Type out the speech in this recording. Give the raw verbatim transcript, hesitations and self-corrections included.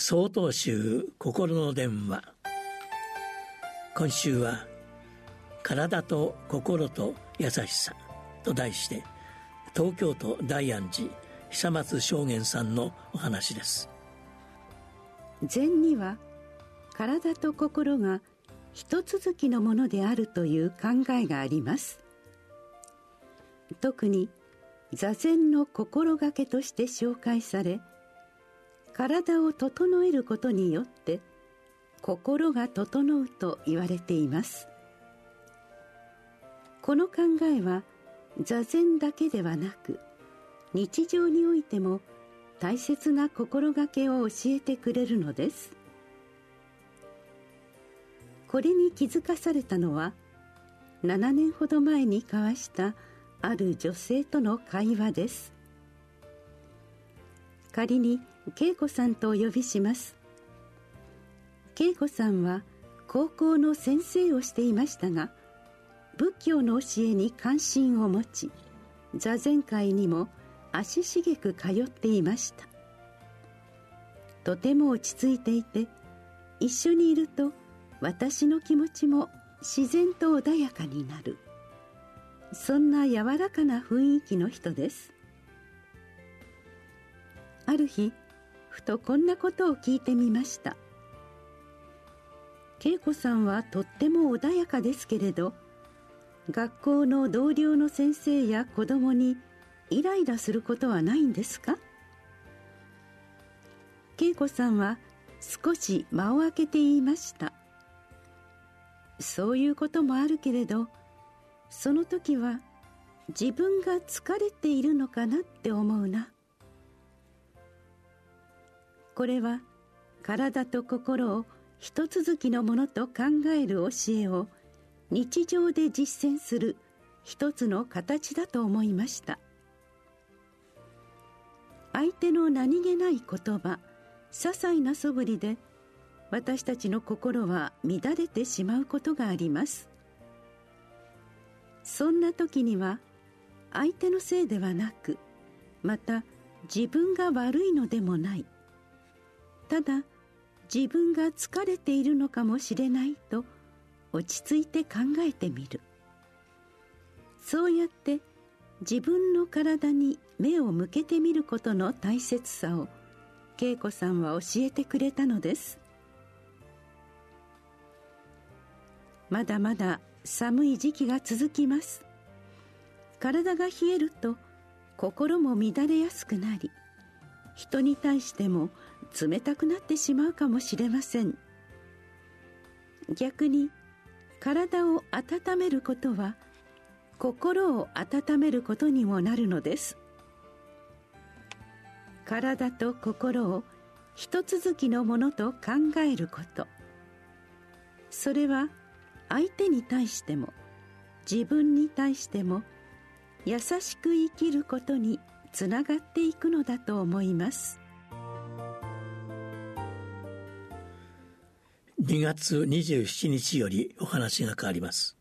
曹洞宗心の電話。今週は体と心と優しさと題して、東京都大安寺久松正元さんのお話です。禅には体と心が一続きのものであるという考えがあります。特に座禅の心がけとして紹介され、体を整えることによって心が整うと言われています。この考えは座禅だけではなく、日常においても大切な心がけを教えてくれるのです。これに気づかされたのは、ななねんほど前に交わしたある女性との会話です。仮に恵子さんとお呼びします。恵子さんは高校の先生をしていましたが、仏教の教えに関心を持ち、座禅会にも足しげく通っていました。とても落ち着いていて、一緒にいると私の気持ちも自然と穏やかになる、そんな柔らかな雰囲気の人です。ある日、ふとこんなことを聞いてみました。恵子さんはとっても穏やかですけれど、学校の同僚の先生や子供にイライラすることはないんですか？恵子さんは少し間を空けて言いました。そういうこともあるけれど、その時は自分が疲れているのかなって思うな。これは体と心を一続きのものと考える教えを日常で実践する一つの形だと思いました。相手の何気ない言葉、些細な素振りで私たちの心は乱れてしまうことがあります。そんな時には相手のせいではなく、また自分が悪いのでもない。ただ自分が疲れているのかもしれないと落ち着いて考えてみる。そうやって自分の体に目を向けてみることの大切さを恵子さんは教えてくれたのです。まだまだ寒い時期が続きます。体が冷えると心も乱れやすくなり、人に対しても冷たくなってしまうかもしれません。逆に体を温めることは心を温めることにもなるのです。体と心を一続きのものと考えること、それは相手に対しても自分に対しても優しく生きることにつながっていくのだと思います。にがつにじゅうしちにちよりお話が変わります。